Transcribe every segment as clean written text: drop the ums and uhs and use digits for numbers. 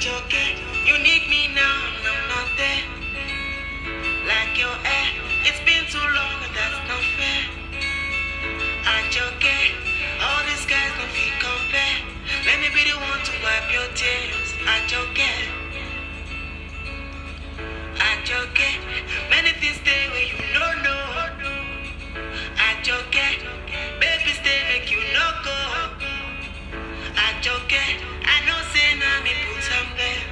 Joking, you need me now, and I'm not there. Like your air, it's been too long, and that's not fair. I'm joking, all these guys don't be compared. Let me be the one to wipe your tears. I'm joking. I'm joking, many things stay where you don't know. I'm joking, baby stay make you no go. I'm joking, I know say now me put them there.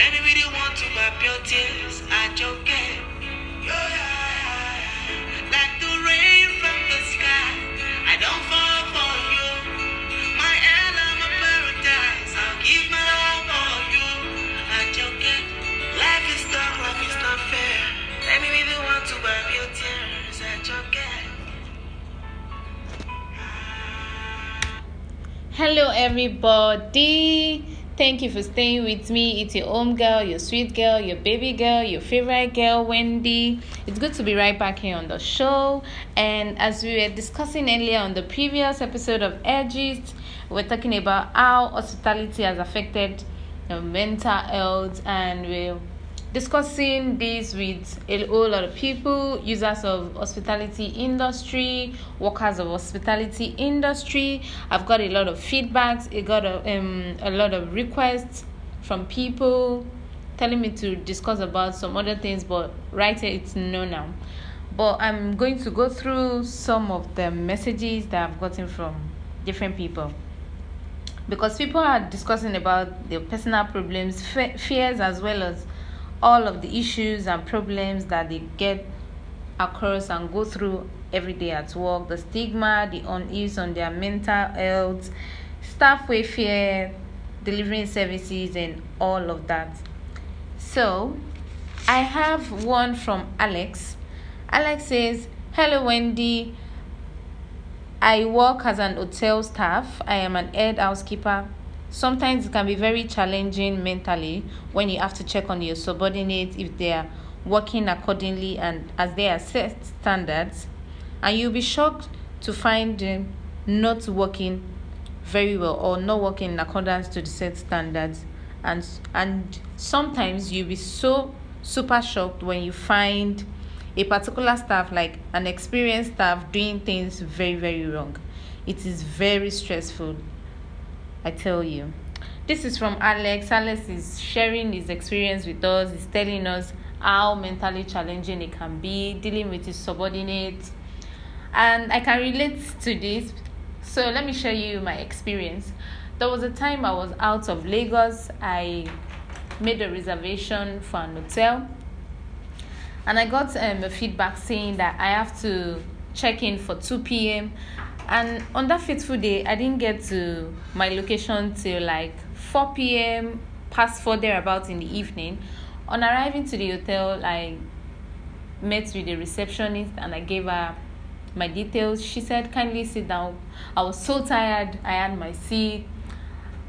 Let me really want to wipe your tears. I'm joking. Like the rain from the sky, I don't fall for you. My hell, I'm a paradise. I'll give my all for you. I'm joking. Life is tough, life is not fair. Let me really want to wipe your tears. I'm joking. Hello everybody, thank you for staying with me. It's your home girl, your sweet girl, your baby girl, your favorite girl, Wendy. It's good to be right back here on the show. And as we were discussing earlier on the previous episode of Edgist, we're talking about how hospitality has affected your mental health, and we're discussing this with a whole lot of people, users of hospitality industry, workers of hospitality industry. I've got a lot of feedbacks, I got a lot of requests from people telling me to discuss about some other things, but right here it's no now. But I'm going to go through some of the messages that I've gotten from different people, because people are discussing about their personal problems, fears, as well as all of the issues and problems that they get across and go through every day at work, the stigma, the unease on their mental health, staff welfare, delivering services, and all of that. So, I have one from Alex. Alex says, "Hello Wendy, I work as an hotel staff. I am an head housekeeper. Sometimes it can be very challenging mentally when you have to check on your subordinates if they are working accordingly and as they are set standards, and you'll be shocked to find them not working very well or not working in accordance to the set standards, and sometimes you'll be so super shocked when you find a particular staff, like an experienced staff, doing things very, very wrong. It is very stressful, I tell you." This is from Alex. Alex is sharing his experience with us. He's telling us how mentally challenging it can be, dealing with his subordinates. And I can relate to this. So let me share you my experience. There was a time I was out of Lagos. I made a reservation for an hotel. And I got a feedback saying that I have to check in for 2 p.m. And on that fateful day, I didn't get to my location till like 4 p.m., past 4 thereabouts in the evening. On arriving to the hotel, I met with the receptionist and I gave her my details. She said, "Kindly sit down." I was so tired. I had my seat.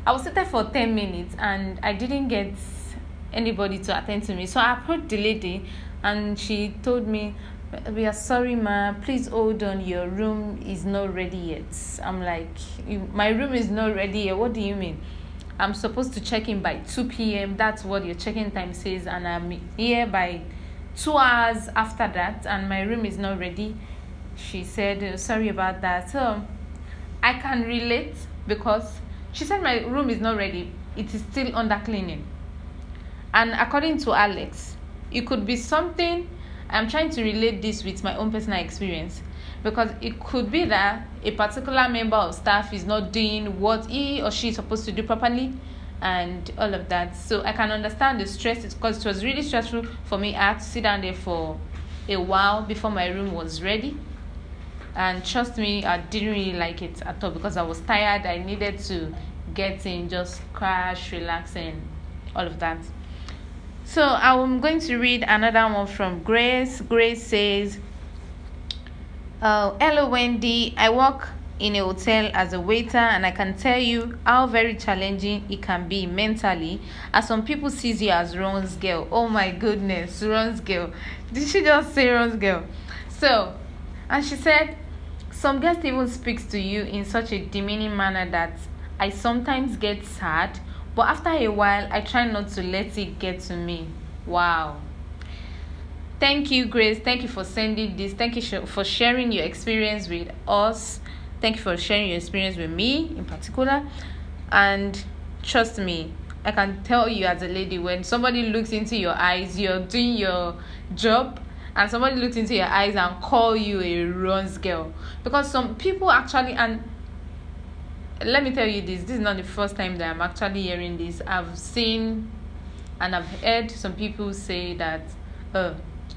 I was seated for 10 minutes and I didn't get anybody to attend to me. So I approached the lady and she told me, "We are sorry, ma. Please hold on. Your room is not ready yet." I'm like, "My room is not ready yet. What do you mean? I'm supposed to check in by 2 p.m. That's what your check-in time says. And I'm here by 2 hours after that. And my room is not ready." She said, "Sorry about that." So I can relate, because she said my room is not ready. It is still under cleaning. And according to Alex, it could be something. I'm trying to relate this with my own personal experience, because it could be that a particular member of staff is not doing what he or she is supposed to do properly and all of that. So I can understand the stress, because it was really stressful for me. I had to sit down there for a while before my room was ready. And trust me, I didn't really like it at all, because I was tired. I needed to get in, just crash, relax, and all of that. So I'm going to read another one from Grace. Grace says, "Hello Wendy, I work in a hotel as a waiter, and I can tell you how very challenging it can be mentally, as some people see you as Ron's girl." Oh my goodness, Ron's girl. Did she just say Ron's girl? So, and she said, "Some guests even speaks to you in such a demeaning manner that I sometimes get sad But after a while, I try not to let it get to me. Wow. Thank you, Grace. Thank you for sending this. Thank you for sharing your experience with us. Thank you for sharing your experience with me in particular. And trust me, I can tell you as a lady, when somebody looks into your eyes, you're doing your job, and somebody looks into your eyes and call you a runs girl. Because some people actually, and let me tell you this, this is not the first time that I'm actually hearing this. I've seen and I've heard some people say that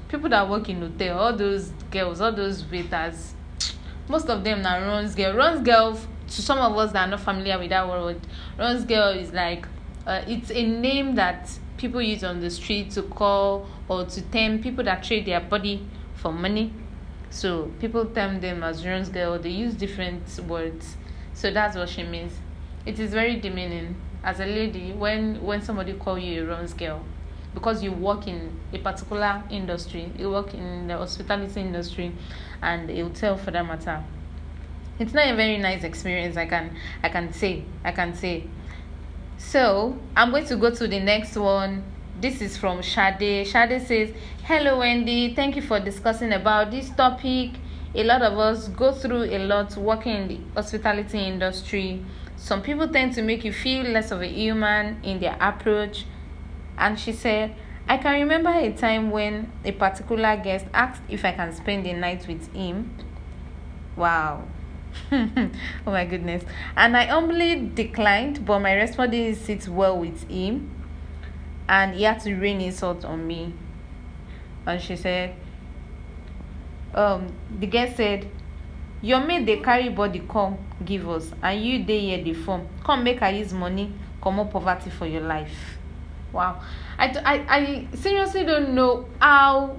people that work in hotel, all those girls, all those waiters, most of them are runs girl. Runs girl, to some of us that are not familiar with that word, runs girl is like, it's a name that people use on the street to call or to term people that trade their body for money. So people term them as runs girl. They use different words. So that's what she means. It is very demeaning as a lady when somebody call you a runs girl, because you work in a particular industry. You work in the hospitality industry and a hotel for that matter. It's not a very nice experience, I can say. So I'm going to go to the next one. This is from Shade. Shade says, hello Wendy, thank you for discussing about this topic. A lot of us go through a lot working in the hospitality industry. Some people tend to make you feel less of a human in their approach. And she said, I can remember a time when a particular guest asked if I can spend the night with him. Wow. Oh my goodness. And I humbly declined, but my response didn't sit well with him, and he had to rain insult on me. And she said, the guest said, your mate they carry body come give us, and you they hear the form come make her use money come up poverty for your life. Wow. I seriously don't know how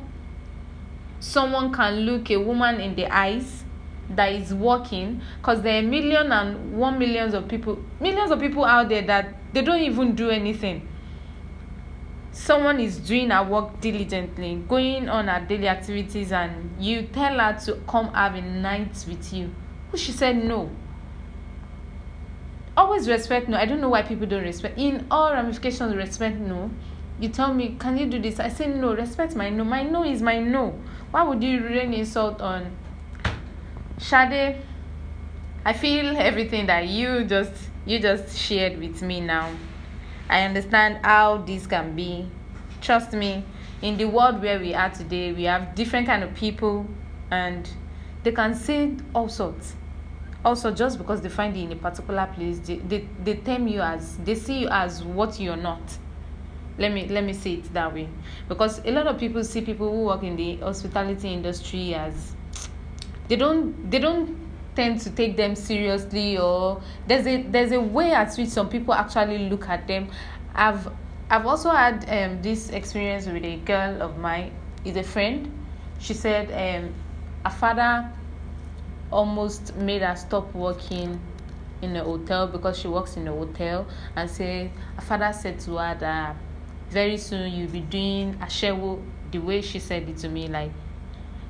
someone can look a woman in the eyes that is working, because there are millions of people out there that they don't even do anything. Someone is doing her work diligently, going on her daily activities, and you tell her to come have a night with you. She said no. Always respect no. I don't know why people don't respect. In all ramifications, respect no. You tell me, can you do this? I say no. Respect my no. My no is my no. Why would you rain insult on? Shade, I feel everything that you just shared with me now. I understand how this can be. Trust me, in the world where we are today, we have different kind of people, and they can say all sorts. Also, just because they find you in a particular place, they term you as, they see you as what you're not. Let me say it that way, because a lot of people see people who work in the hospitality industry as, they don't tend to take them seriously, or there's a way at which some people actually look at them. I've also had this experience with a girl of mine. Is a friend. She said her father almost made her stop working in the hotel, because she works in the hotel, and said her father said to her that very soon you'll be doing ashewo, the way she said it to me, like,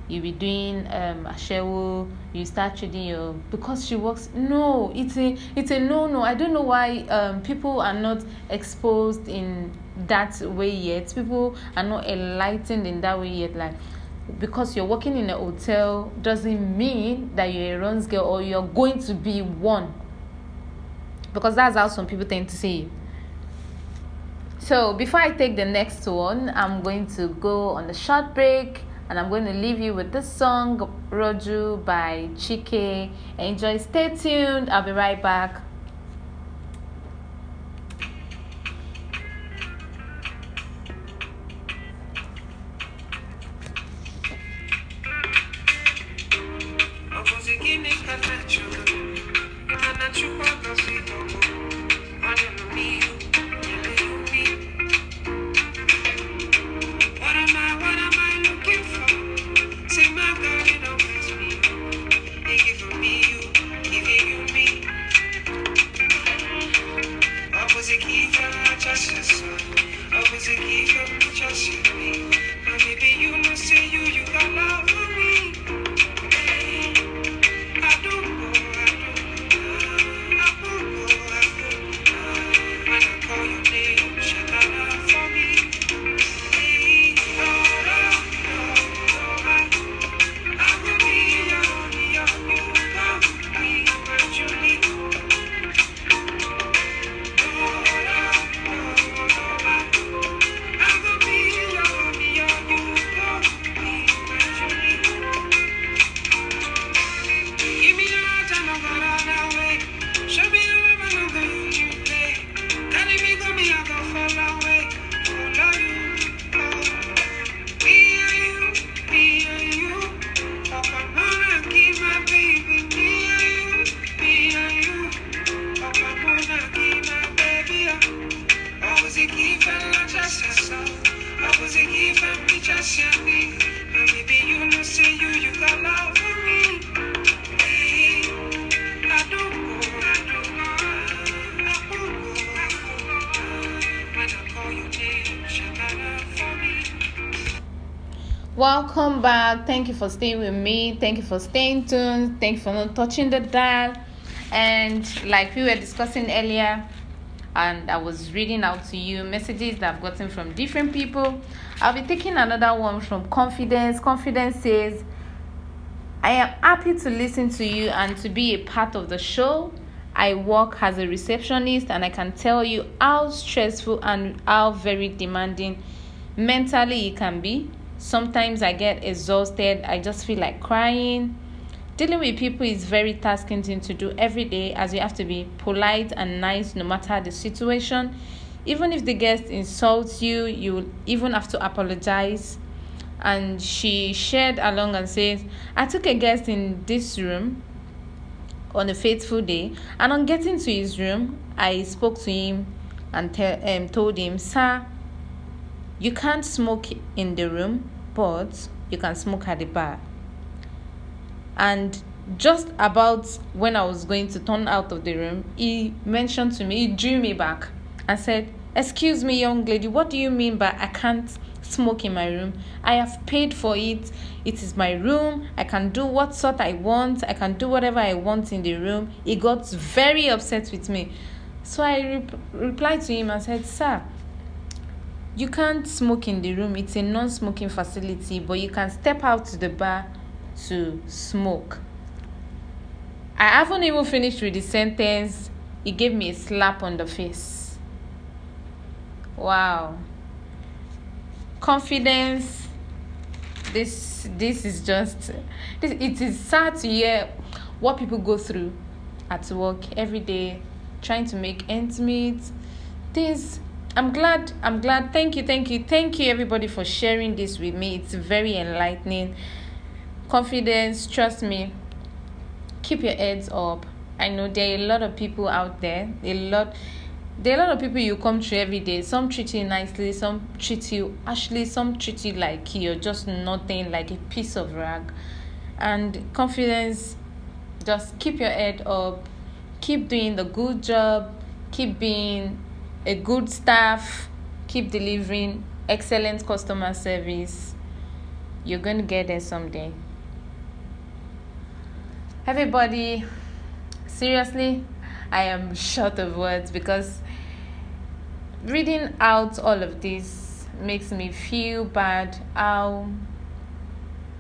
you'll be doing ashewo, you start trading your, because she works. No, it's a no. I don't know why people are not exposed in that way yet. People are not enlightened in that way yet. Like, because you're working in a hotel doesn't mean that you're a runs girl or you're going to be one. Because that's how some people tend to see it. So before I take the next one, I'm going to go on a short break. And I'm going to leave you with this song, Roju by Chike. Enjoy, stay tuned. I'll be right back. Welcome back. Thank you for staying with me. Thank you for staying tuned. Thank you for not touching the dial. And like we were discussing earlier, and I was reading out to you messages that I've gotten from different people. I'll be taking another one from Confidence. Confidence says, I am happy to listen to you and to be a part of the show. I work as a receptionist, and I can tell you how stressful and how very demanding mentally it can be. Sometimes I get exhausted. I just feel like crying. Dealing with people is very tasking thing to do every day, as you have to be polite and nice no matter the situation. Even if the guest insults you, you will even have to apologize. And she shared along and says, I took a guest in this room on a fateful day, and on getting to his room, I spoke to him and told him, sir, you can't smoke in the room, but you can smoke at the bar. And just about when I was going to turn out of the room, he mentioned to me, he drew me back and said, excuse me, young lady, what do you mean by I can't smoke in my room? I have paid for it. It is my room. I can do what sort I want. I can do whatever I want in the room. He got very upset with me. So I replied to him and said, sir, you can't smoke in the room. It's a non-smoking facility, but you can step out to the bar to smoke. I haven't even finished with the sentence. He gave me a slap on the face. Wow. Confidence. This is just... It is sad to hear what people go through at work every day, trying to make ends meet. I'm glad. Thank you everybody for sharing this with me. It's very enlightening. Confidence, trust me. Keep your heads up. I know there are a lot of people out there. There are a lot of people you come to every day. Some treat you nicely, some treat you harshly, some treat you like you're just nothing, like a piece of rag. And Confidence, just keep your head up. Keep doing the good job. Keep being a good staff, keep delivering excellent customer service. You're going to get there someday. Everybody, seriously, I am short of words because reading out all of this makes me feel bad how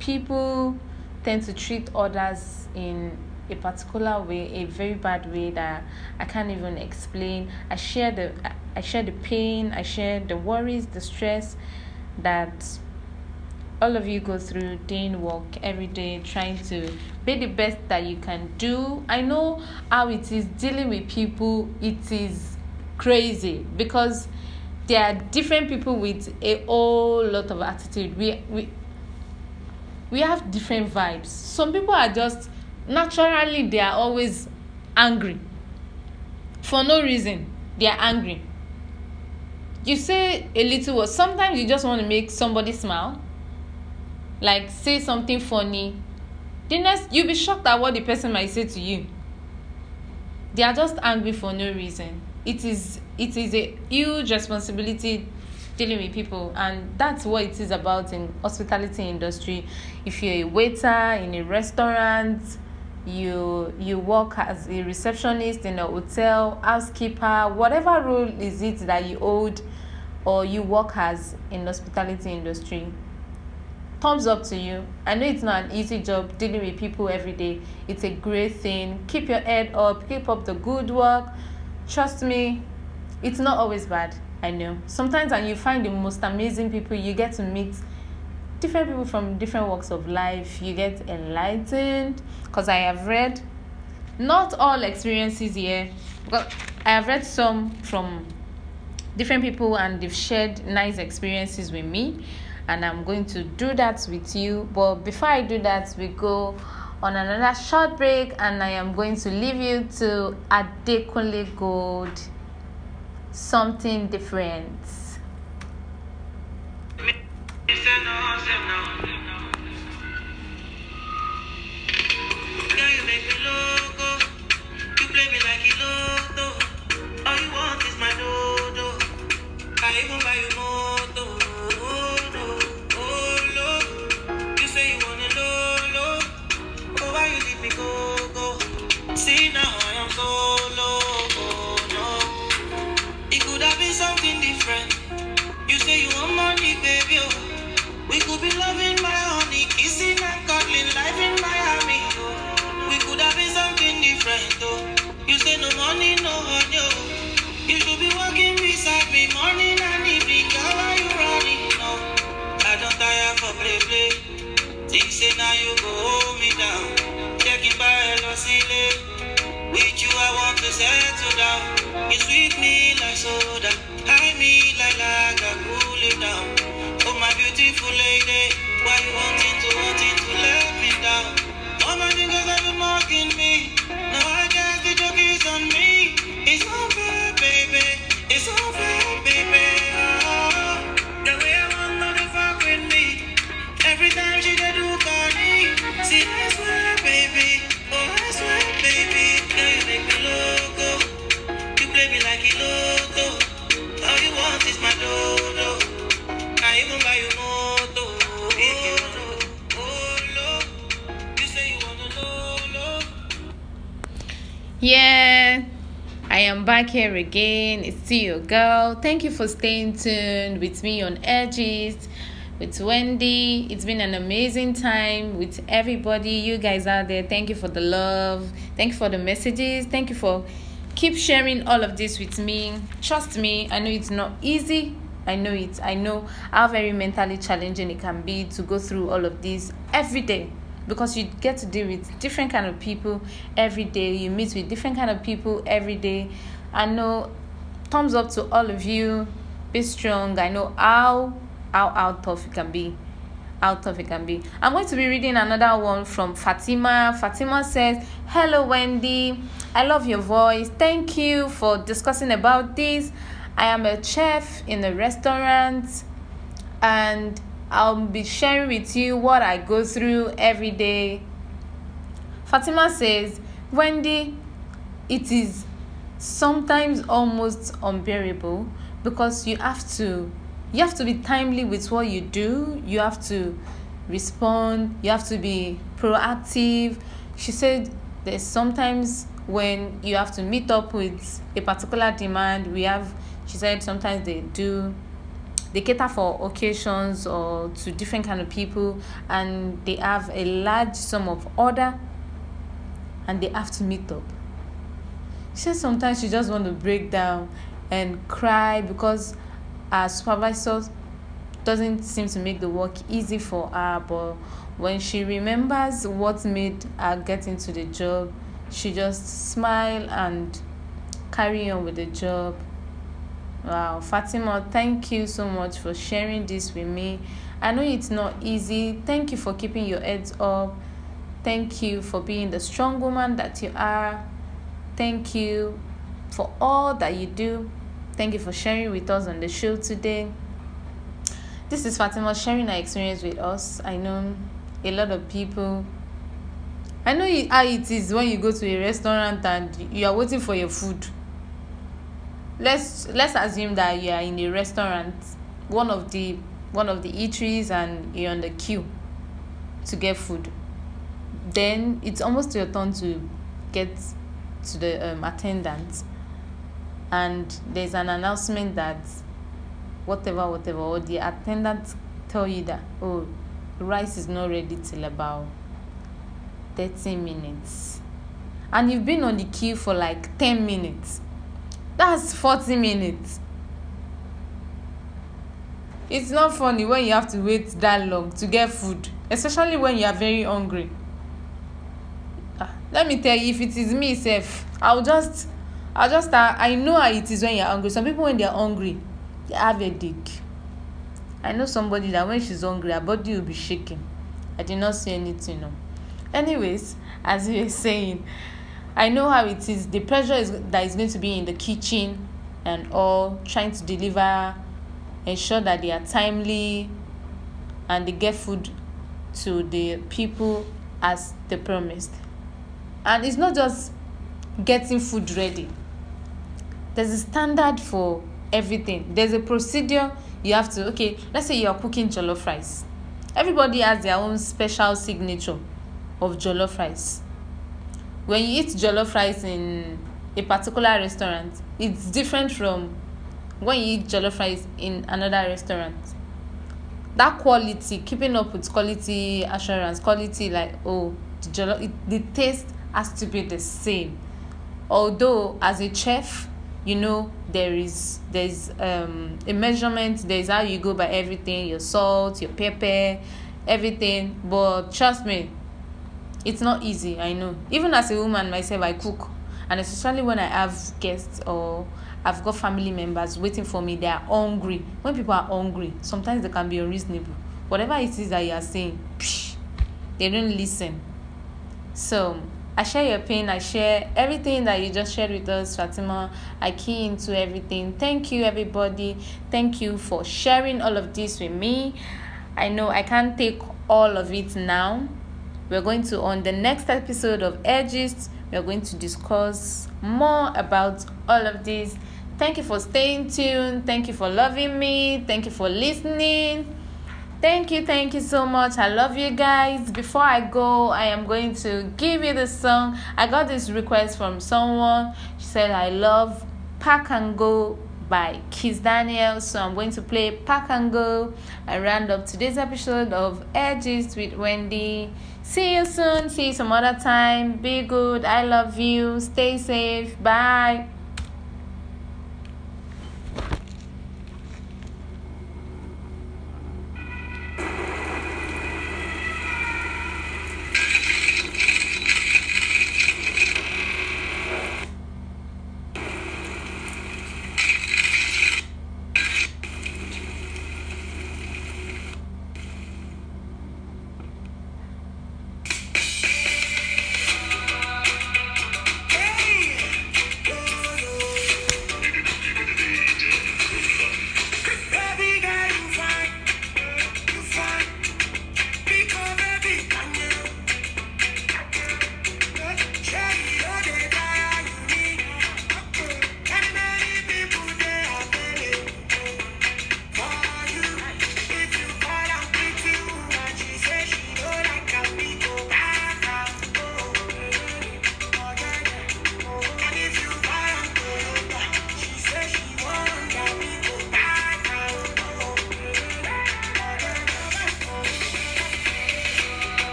people tend to treat others in a particular way, a very bad way that I can't even explain. I share the pain, I share the worries, the stress that all of you go through doing work every day, trying to be the best that you can do. I know how it is dealing with people. It is crazy because there are different people with a whole lot of attitude. We have different vibes. Some people are just naturally, they are always angry. For no reason, they are angry. You say a little word. Sometimes you just want to make somebody smile. Like, say something funny. The next, you'll be shocked at what the person might say to you. They are just angry for no reason. It is a huge responsibility dealing with people, and that's what it is about in hospitality industry. If you're a waiter in a restaurant, you work as a receptionist in a hotel, housekeeper, whatever role is it that you hold or you work as in the hospitality industry, thumbs up to you. I know it's not an easy job dealing with people every day. It's a great thing. Keep your head up. Keep up the good work. Trust me, it's not always bad. I know. Sometimes, and you find the most amazing people. You get to meet different people from different walks of life. You get enlightened, because I have read not all experiences here, but I have read some from different people, and they've shared nice experiences with me, and I'm going to do that with you. But before I do that, we go on another short break, and I am going to leave you to Adekunle Gold, Something Different. Yeah, I am back here again. It's still your girl. Thank you for staying tuned with me on Edgist with Wendy. It's been an amazing time with everybody, you guys out there. Thank you for the love. Thank you for the messages. Thank you for keep sharing all of this with me. Trust me, I know it's not easy. I know it. I know how very mentally challenging it can be to go through all of this every day, because you get to deal with different kind of people every day. You meet with different kind of people every day. I know, thumbs up to all of you. Be strong. I know how tough it can be. I'm going to be reading another one from Fatima. Fatima says, "Hello, Wendy. I love your voice. Thank you for discussing about this. I am a chef in a restaurant, and I'll be sharing with you what I go through every day." Fatima says, "Wendy, it is sometimes almost unbearable, because you have to be timely with what you do. You have to respond. You have to be proactive." She said there's sometimes when you have to meet up with a particular demand. She said sometimes they cater for occasions or to different kind of people, and they have a large sum of order, and they have to meet up. She said sometimes she just want to break down and cry, because our supervisor doesn't seem to make the work easy for her. But when she remembers what made her get into the job, she just smile and carry on with the job. Wow, Fatima, thank you so much for sharing this with me. I know it's not easy. Thank you for keeping your heads up. Thank you for being the strong woman that you are. Thank you for all that you do. Thank you for sharing with us on the show today. This is Fatima sharing her experience with us. I know a lot of people. I know how it is when you go to a restaurant and you are waiting for your food. Let's assume that you are in a restaurant, one of the eateries, and you're on the queue to get food. Then it's almost your turn to get to the attendant, and there's an announcement that whatever, or the attendant tell you that, oh, rice is not ready till about 30 minutes, and you've been on the queue for like 10 minutes. That's 40 minutes. It's not funny when you have to wait that long to get food, especially when you are very hungry. Let me tell you, if it is me, Seth, I'll just I'll just start. I know how it is when you're hungry. Some people, when they're hungry, they have a dick. I know somebody that when she's hungry, her body will be shaking. I did not see anything. No. Anyways, as we were saying, I know how it is. The pressure is that is going to be in the kitchen and all, trying to deliver, ensure that they are timely and they get food to the people as they promised. And it's not just getting food ready. There's a standard for everything. There's a procedure you have to, okay, let's say you're cooking jollof rice. Everybody has their own special signature of jollof rice. When you eat jollof rice in a particular restaurant, it's different from when you eat jollof rice in another restaurant. That quality, keeping up with quality assurance, quality like, oh, the taste has to be the same. Although as a chef, you know, there's a measurement, there's how you go by everything, your salt, your pepper, everything. But trust me, it's not easy, I know. Even as a woman myself, I cook. And especially when I have guests or I've got family members waiting for me, they are hungry. When people are hungry, sometimes they can be unreasonable. Whatever it is that you are saying, they don't listen. So I share your pain. I share everything that you just shared with us, Fatima. I key into everything. Thank you, everybody. Thank you for sharing all of this with me. I know I can't take all of it now. We're going to, on the next episode of Edgist, we're going to discuss more about all of this. Thank you for staying tuned. Thank you for loving me. Thank you for listening. Thank you so much. I love you guys. Before I go, I am going to give you the song. I got this request from someone. She said, I love Pack and Go by Kizz Daniel. So I'm going to play Pack and Go. I round up today's episode of Edgist with Wendy. See you soon. See you some other time. Be good. I love you. Stay safe. Bye.